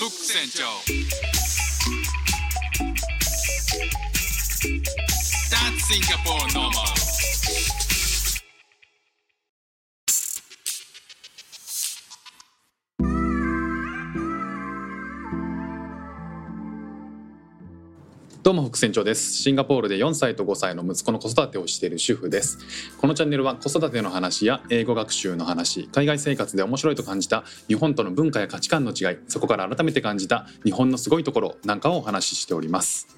Hook Central. That's Singapore Normal.どうも副船長です。シンガポールで4歳と5歳の息子の子育てをしている主婦です。このチャンネルは子育ての話や英語学習の話、海外生活で面白いと感じた日本との文化や価値観の違い、そこから改めて感じた日本のすごいところなんかをお話ししております。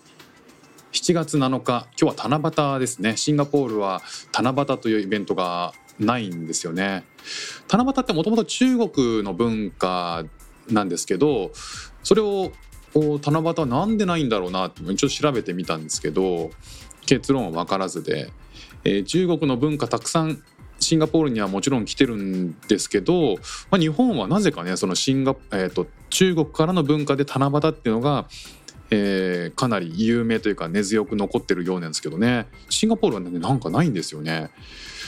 7月7日今日は七夕ですね。シンガポールは七夕というイベントがないんですよね。七夕ってもともと中国の文化なんですけど、それを七夕はなんでないんだろうなって一応調べてみたんですけど、結論は分からずで、中国の文化たくさんシンガポールにはもちろん来てるんですけど、日本はなぜかね、その中国からの文化で七夕っていうのが、かなり有名というか根強く残ってるようなんですけどね、シンガポールはねなんかないんですよね。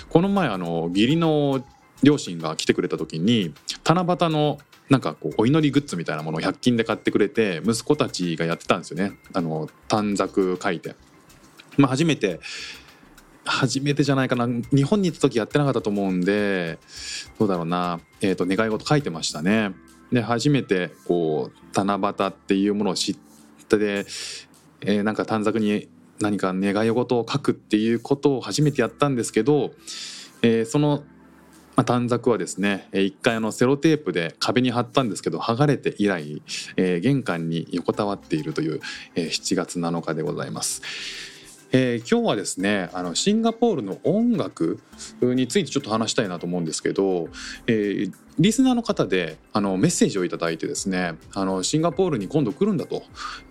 この前義理の両親が来てくれた時に七夕のなんかお祈りグッズみたいなものを100均で買ってくれて、息子たちがやってたんですよね。短冊書いて、初めてじゃないかな、日本に行った時やってなかったと思うんで、どうだろうな、願い事書いてましたね。で初めて七夕っていうものを知ってで、なんか短冊に何か願い事を書くっていうことを初めてやったんですけど、その短冊はですね、一回セロテープで壁に貼ったんですけど、剥がれて以来、玄関に横たわっているという、7月7日でございます。今日はですね、シンガポールの音楽についてちょっと話したいなと思うんですけど、リスナーの方でメッセージをいただいてですね、シンガポールに今度来るんだと、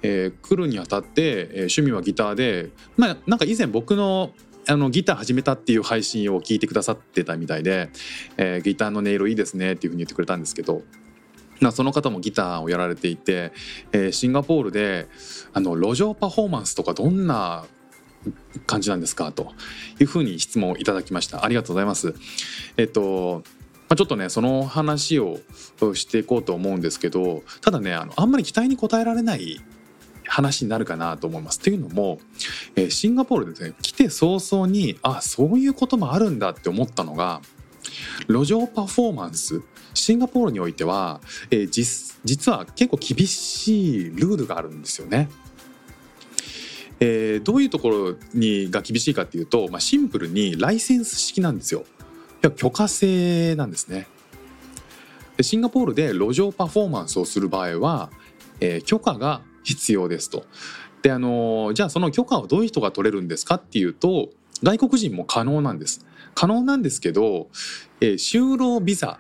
来るにあたって、趣味はギターで、なんか以前僕のギター始めたっていう配信を聞いてくださってたみたいで、ギターの音色いいですねっていうふうに言ってくれたんですけど、その方もギターをやられていて、シンガポールで路上パフォーマンスとかどんな感じなんですかというふうに質問をいただきました。ありがとうございます。ちょっとねその話をしていこうと思うんですけど、ただねあんまり期待に応えられない話になるかなと思います。というのも、シンガポールでですね、来て早々にそういうこともあるんだって思ったのが、路上パフォーマンス、シンガポールにおいては、実は結構厳しいルールがあるんですよね。どういうところが厳しいかっていうと、シンプルにライセンス式なんですよ。許可制なんですね。でシンガポールで路上パフォーマンスをする場合は、許可が必要ですと。でじゃあその許可をどういう人が取れるんですかっていうと、外国人も可能なんです。可能なんですけど、就労ビザ、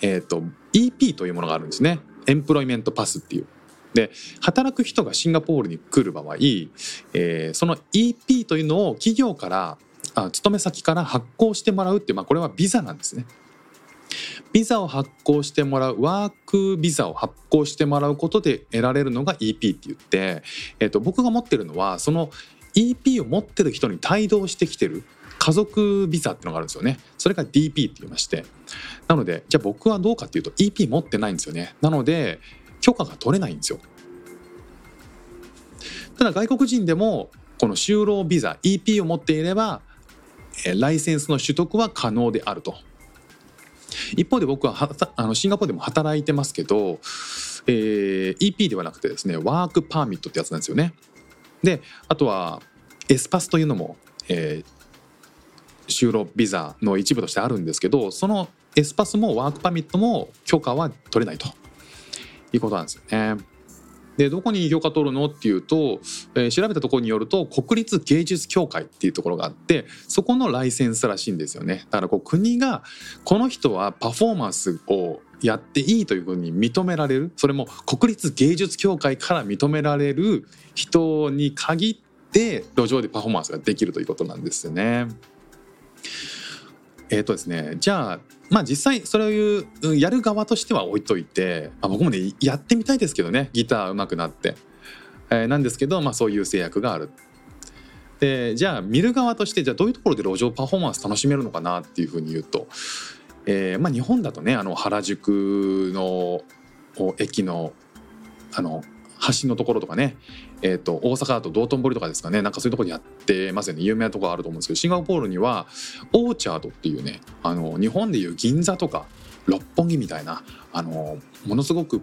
EP というものがあるんですね。エンプロイメントパスっていう。で働く人がシンガポールに来る場合、その EP というのを企業から勤め先から発行してもらうっていう、これはビザなんですね。ビザを発行してもらう、ワークビザを発行してもらうことで得られるのが EP って言って、僕が持ってるのはその EP を持ってる人に帯同してきてる家族ビザっていうのがあるんですよね。それが DP って言いまして、なのでじゃあ僕はどうかっていうと EP 持ってないんですよね。なので許可が取れないんですよ。ただ外国人でもこの就労ビザ EP を持っていればライセンスの取得は可能であると。一方で僕はシンガポールでも働いてますけど、EP ではなくてですね、ワークパーミットってやつなんですよね。であとはエスパスというのも、就労ビザの一部としてあるんですけど、そのエスパスもワークパーミットも許可は取れないということなんですよね。でどこに許可取るのっていうと、調べたところによると国立芸術協会っていうところがあって、そこのライセンスらしいんですよね。だから国がこの人はパフォーマンスをやっていいというふうに認められる、それも国立芸術協会から認められる人に限って路上でパフォーマンスができるということなんですよね。ですね、じゃあ、実際それをやる側としては置いといて、僕もねやってみたいですけどね、ギター上手くなって、なんですけど、そういう制約がある。でじゃあ見る側として、じゃあどういうところで路上パフォーマンス楽しめるのかなっていうふうに言うと、日本だとね原宿の駅の橋のところとかね、大阪だと道頓堀とかですかね、なんかそういうところにやってますよね。有名なところあると思うんですけど、シンガポールにはオーチャードっていうね、日本でいう銀座とか六本木みたいなものすごく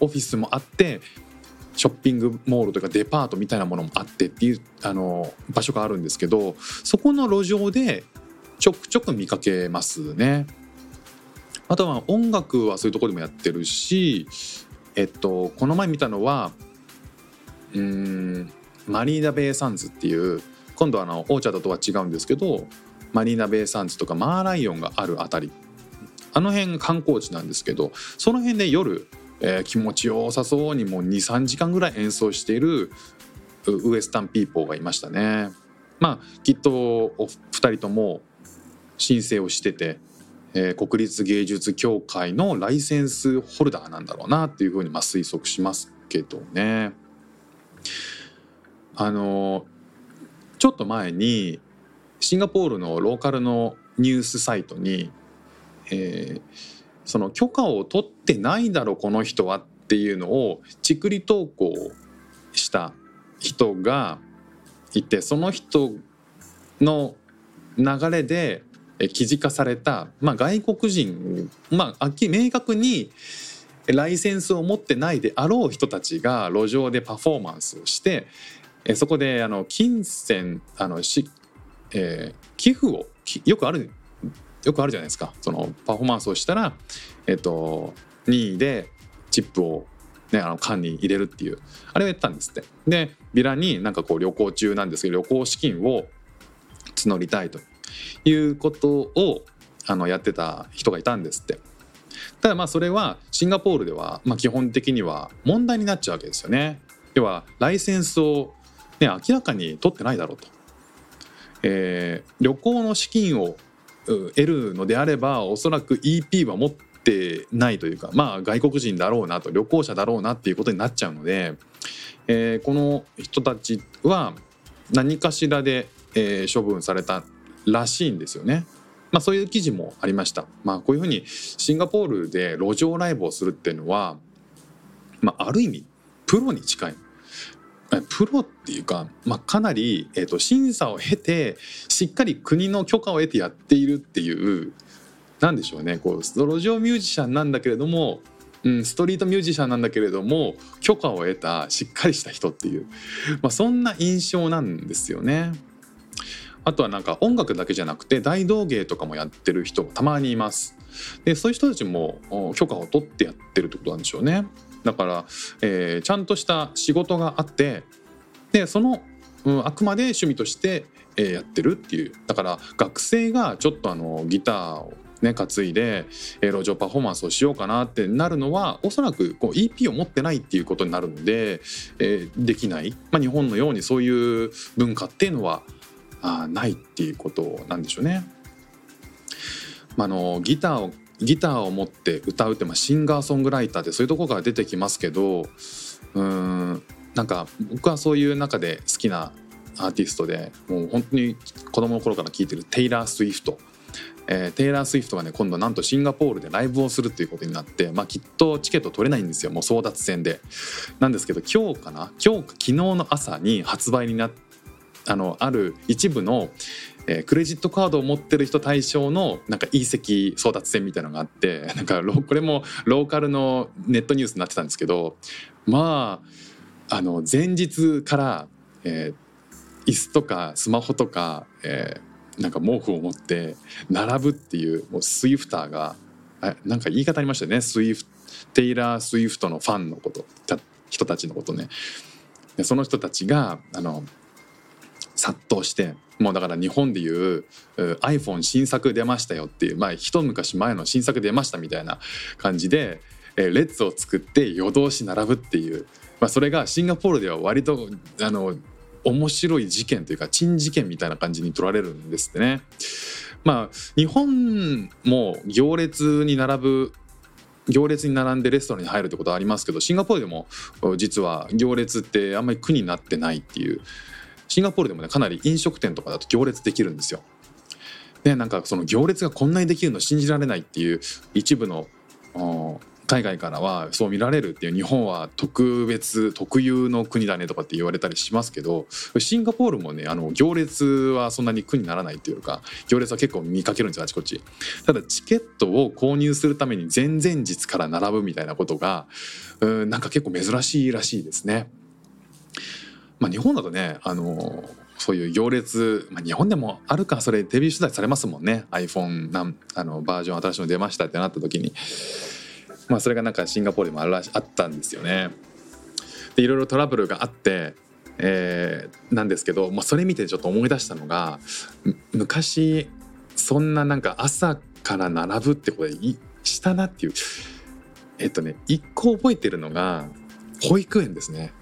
オフィスもあって、ショッピングモールとかデパートみたいなものもあってっていう場所があるんですけど、そこの路上でちょくちょく見かけますね。あとは音楽はそういうところでもやってるし、この前見たのはマリーナベイサンズっていう、今度はオーチャードとは違うんですけど、マリーナベイサンズとかマーライオンがあるあたり、あの辺観光地なんですけど、その辺で夜、気持ちよさそうにもう 2,3 時間ぐらい演奏しているウエスタンピーポーがいましたね。まあきっとお二人とも申請をしてて、国立芸術協会のライセンスホルダーなんだろうなっていうふうに推測しますけどね。ちょっと前にシンガポールのローカルのニュースサイトに、その許可を取ってないだろこの人はっていうのをチクリ投稿した人がいて、その人の流れで記事化された、外国人、明確にライセンスを持ってないであろう人たちが路上でパフォーマンスをして、そこで金銭寄付をよくあるじゃないですか。そのパフォーマンスをしたら、任意でチップを、ね、缶に入れるっていうあれをやったんですって。でビラになんかこう旅行中なんですけど、旅行資金を募りたいということをやってた人がいたんですって。ただそれはシンガポールでは、基本的には問題になっちゃうわけですよね。要はライセンスを、ね、明らかに取ってないだろうと、旅行の資金を得るのであればおそらく EP は持ってないというか、外国人だろうなと、旅行者だろうなっていうことになっちゃうので、この人たちは何かしらで、処分されたらしいんですよね。そういう記事もありました。こういうふうにシンガポールで路上ライブをするっていうのは、ある意味プロに近い、プロっていうか、かなり、審査を経てしっかり国の許可を得てやっているっていう、なんでしょうね、こう路上ミュージシャンなんだけれども、ストリートミュージシャンなんだけれども許可を得たしっかりした人っていう、そんな印象なんですよね。あとはなんか音楽だけじゃなくて大道芸とかもやってる人もたまにいます。でそういう人たちも許可を取ってやってるってことなんでしょうね。だから、ちゃんとした仕事があって、でその、あくまで趣味として、やってるっていう。だから学生がちょっとギターを、ね、担いで、路上パフォーマンスをしようかなってなるのは、おそらくこう EP を持ってないっていうことになるので、できない、日本のようにそういう文化っていうのはないっていうことなんでしょうね。ギターを持って歌うって、シンガーソングライターってそういうところから出てきますけど、なんか僕はそういう中で好きなアーティストで、もう本当に子供の頃から聴いてるテイラー・スウィフト、テイラー・スウィフトがね、今度なんとシンガポールでライブをするっていうことになって、きっとチケット取れないんですよ、もう争奪戦で。なんですけど昨日の朝に発売になってある一部の、クレジットカードを持ってる人対象のなんか隕石争奪戦みたいなのがあって、なんかこれもローカルのネットニュースになってたんですけど、前日から、椅子とかスマホとか、なんか毛布を持って並ぶってい うスイフターが、なんか言い方ありましたよね、テイラー・スウィフトのファンのこと人たちのことね。でその人たちが殺到して、もうだから日本でいう iPhone 新作出ましたよっていう、一昔前の新作出ましたみたいな感じで、列を作って夜通し並ぶっていう、それがシンガポールでは割と面白い事件というか珍事件みたいな感じに取られるんですってね。日本も行列に並んでレストランに入るってことはありますけど、シンガポールでも実は行列ってあんまり苦になってないっていう。シンガポールでもね、かなり飲食店とかだと行列できるんですよ。でなんかその行列がこんなにできるの信じられないっていう一部の方海外からはそう見られるっていう、日本は特有の国だねとかって言われたりしますけど、シンガポールもね、行列はそんなに苦にならないっていうか、行列は結構見かけるんですよ、あちこち。ただチケットを購入するために前々日から並ぶみたいなことがなんか結構珍しいらしいですね。まあ、日本だとね、そういう行列、まあ、日本でもあるか、それテレビ取材されますもんね。 iPhone バージョン新しいの出ましたってなった時に、まあ、それがなんかシンガポールでも あったんですよね。でいろいろトラブルがあって、なんですけど、まあ、それ見てちょっと思い出したのが、昔そんななんか朝から並ぶってことでしたなっていう、一個覚えてるのが保育園ですね。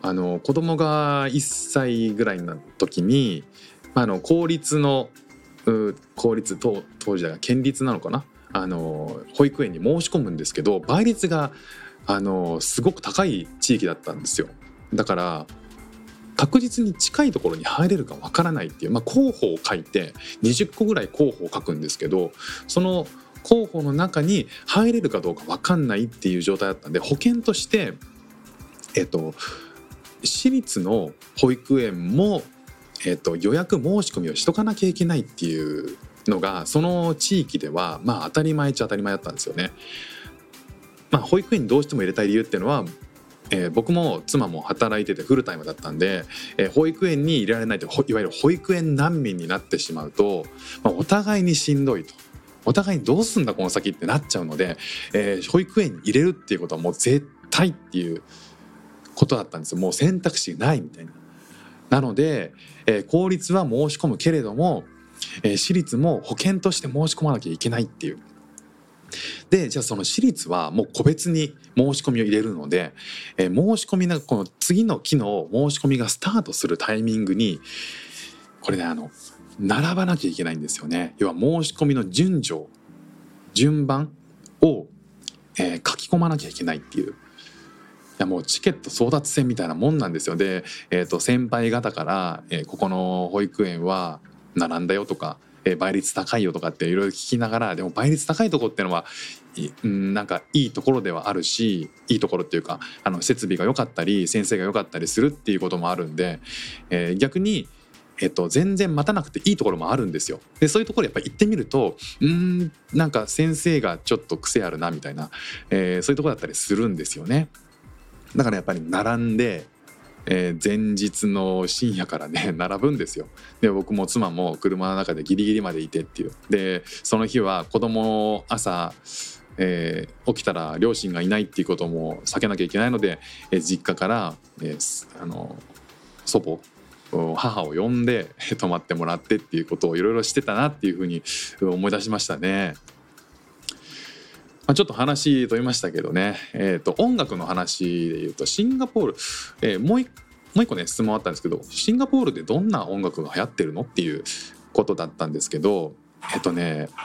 子供が1歳ぐらいの時に、まあ、公立と当時は県立なのかな、保育園に申し込むんですけど、倍率がすごく高い地域だったんですよ。だから確実に近いところに入れるかわからないっていう、まあ、候補を書いて20個ぐらい候補を書くんですけど、その候補の中に入れるかどうかわかんないっていう状態だったんで、保険として私立の保育園も、予約申し込みをしとかなきゃいけないっていうのが、その地域ではまあ当たり前っちゃ当たり前だったんですよね。まあ、保育園にどうしても入れたい理由っていうのは、僕も妻も働いててフルタイムだったんで、保育園に入れられないといわゆる保育園難民になってしまうと、まあ、お互いにしんどいと、お互いにどうすんだこの先ってなっちゃうので、保育園に入れるっていうことはもう絶対っていうことだったんですよ。もう選択肢ないみたいな。なので、公立は申し込むけれども、私立も保険として申し込まなきゃいけないっていう。でじゃあその私立はもう個別に申し込みを入れるので、申し込みがこの次の期の申し込みがスタートするタイミングにこれね、並ばなきゃいけないんですよね。要は申し込みの順番を、書き込まなきゃいけないっていう、いやもうチケット争奪戦みたいなもんなんですよ。で、先輩方から、ここの保育園は並んだよとか、倍率高いよとかっていろいろ聞きながら、でも倍率高いとこってのはなんかいいところではあるし、いいところっていうか設備が良かったり先生が良かったりするっていうこともあるんで、逆に、全然待たなくていいところもあるんですよ。でそういうところやっぱり行ってみると、なんか先生がちょっと癖あるなみたいな、そういうところだったりするんですよね。だからやっぱり並んで、前日の深夜からね並ぶんですよ。で僕も妻も車の中でギリギリまでいてっていう。でその日は子供を朝、起きたら両親がいないっていうことも避けなきゃいけないので、実家から、祖母母を呼んで泊まってもらってっていうことをいろいろしてたなっていうふうに思い出しましたね。まあ、ちょっと話と言いましたけどね、音楽の話で言うとシンガポール、もう一個ね質問あったんですけど、シンガポールでどんな音楽が流行ってるのっていうことだったんですけど、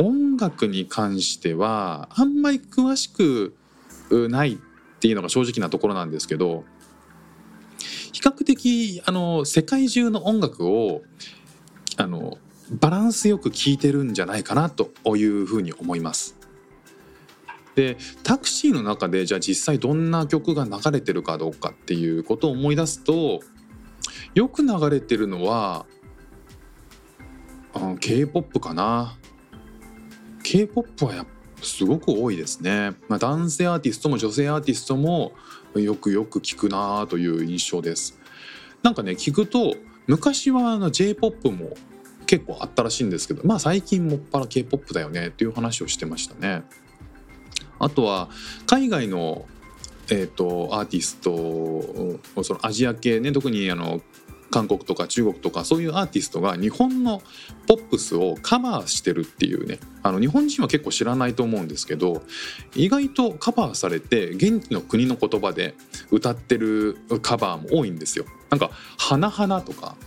音楽に関してはあんまり詳しくないっていうのが正直なところなんですけど、比較的世界中の音楽をバランスよく聴いてるんじゃないかなというふうに思います。でタクシーの中でじゃあ実際どんな曲が流れてるかどうかっていうことを思い出すと、よく流れてるのはK-POP かな。 K-Pop はやっぱすごく多いですね。まあ、男性アーティストも女性アーティストもよく聞くなという印象です。なんかね聞くと、昔はJ-POP も結構あったらしいんですけど、まあ最近もっぱら K-POP だよねっていう話をしてましたね。あとは海外の、アーティスト、そのアジア系ね、特に韓国とか中国とかそういうアーティストが日本のポップスをカバーしてるっていうね、日本人は結構知らないと思うんですけど、意外とカバーされて現地の国の言葉で歌ってるカバーも多いんですよ。なんか花々とか、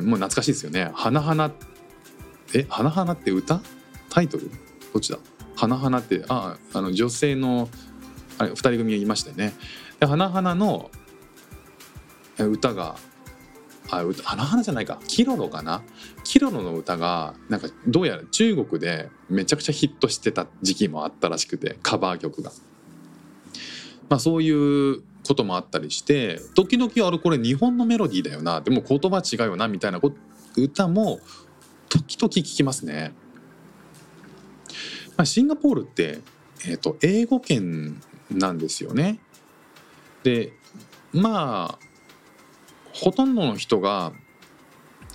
もう懐かしいですよね。花々、花々って歌？タイトル？どっちだ？花々って、女性の2人組がいましたよね。で花々の歌が花じゃないか、キロロかな、キロロの歌がなんかどうやら中国でめちゃくちゃヒットしてた時期もあったらしくて、カバー曲が、まあ、そういうこともあったりして、時々あれこれ日本のメロディーだよな、でも言葉違うよなみたいな歌も時々聞きますね。まあ、シンガポールって、英語圏なんですよね。でまあほとんどの人が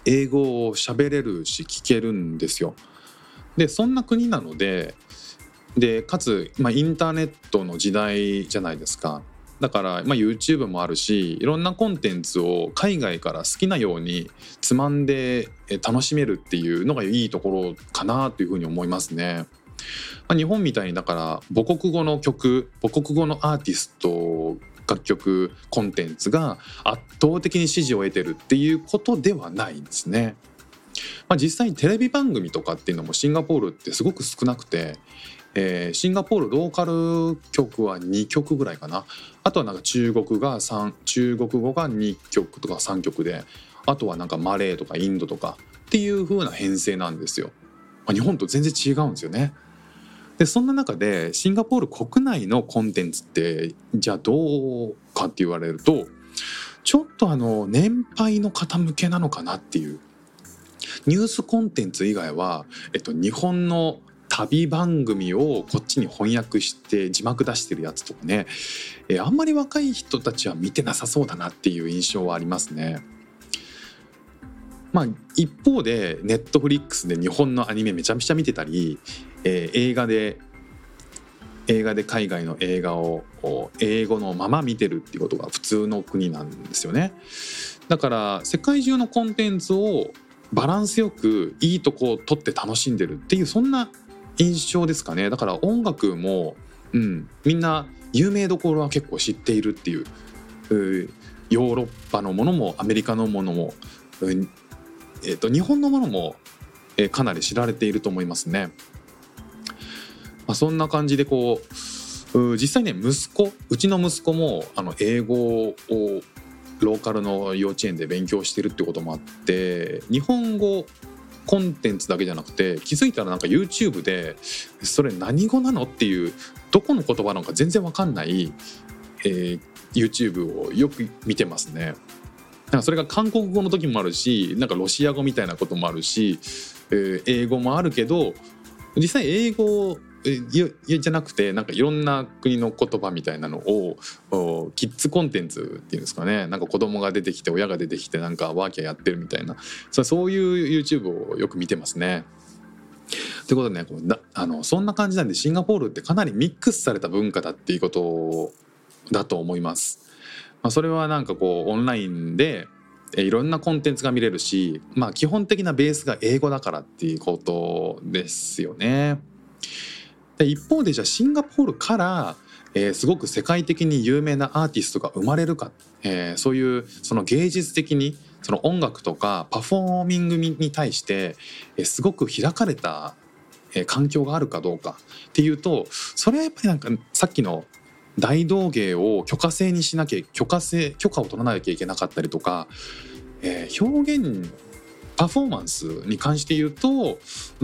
英語を喋れるし聞けるんですよ。でそんな国なのでかつ、まあ、インターネットの時代じゃないですか。だから、まあ、YouTube もあるし、いろんなコンテンツを海外から好きなようにつまんで楽しめるっていうのがいいところかなというふうに思いますね。まあ、日本みたいにだから母国語の曲、母国語のアーティスト、楽曲、コンテンツが圧倒的に支持を得てるっていうことではないんですね。まあ、実際にテレビ番組とかっていうのもシンガポールってすごく少なくて、シンガポールローカル局は2局ぐらいかな。あとはなんか中国語が2局とか3局で、あとはなんかマレーとかインドとかっていう風な編成なんですよ。まあ、日本と全然違うんですよね。でそんな中でシンガポール国内のコンテンツってじゃあどうかって言われると、ちょっと年配の方向けなのかなっていう。ニュースコンテンツ以外は、日本の旅番組をこっちに翻訳して字幕出してるやつとかね、あんまり若い人たちは見てなさそうだなっていう印象はありますね。まあ、一方でネットフリックスで日本のアニメめちゃめちゃ見てたり、映画で海外の映画を英語のまま見てるっていうことが普通の国なんですよね。だから世界中のコンテンツをバランスよくいいとこを取って楽しんでるっていう、そんな印象ですかね。だから音楽も、みんな有名どころは結構知っているっていう、ヨーロッパのものもアメリカのものも、日本のものも、かなり知られていると思いますね。まあ、そんな感じでこう、実際ね、うちの息子も英語をローカルの幼稚園で勉強してるってこともあって、日本語コンテンツだけじゃなくて、気づいたらなんか YouTube でそれ何語なのっていう、どこの言葉なのか全然分かんない、YouTube をよく見てますね。なんかそれが韓国語の時もあるし、なんかロシア語みたいなこともあるし、英語もあるけど、実際英語じゃなくて、なんかいろんな国の言葉みたいなのをキッズコンテンツっていうんですかね、なんか子供が出てきて親が出てきてなんかワーキャーやってるみたいな、そういう YouTube をよく見てますね。ということでね、そんな感じなんで、シンガポールってかなりミックスされた文化だっていうことだと思います。まあ、それはなんかこうオンラインでいろんなコンテンツが見れるし、まあ、基本的なベースが英語だからっていうことですよね。で一方で、じゃあシンガポールから、すごく世界的に有名なアーティストが生まれるか、そういうその芸術的にその音楽とかパフォーミングに対して、すごく開かれた、環境があるかどうかっていうと、それはやっぱりなんかさっきの大道芸を許可を取らなきゃいけなかったりとか、表現パフォーマンスに関して言うと、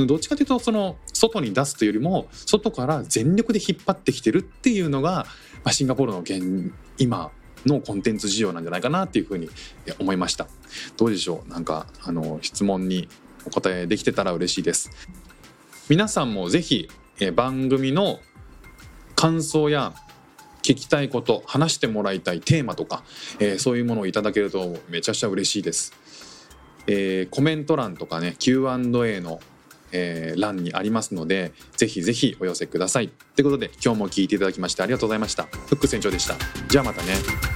どっちかというとその外に出すというよりも外から全力で引っ張ってきてるっていうのが、まあ、シンガポールの今のコンテンツ需要なんじゃないかなっていうふうに思いました。どうでしょう、なんか質問にお答えできてたら嬉しいです。皆さんもぜひ、番組の感想や聞きたいこと、話してもらいたいテーマとか、そういうものをいただけるとめちゃくちゃ嬉しいです。コメント欄とかね、 Q&A の、欄にありますので、ぜひぜひお寄せください。ということで、今日も聞いていただきましてありがとうございました。フック船長でした。じゃあまたね。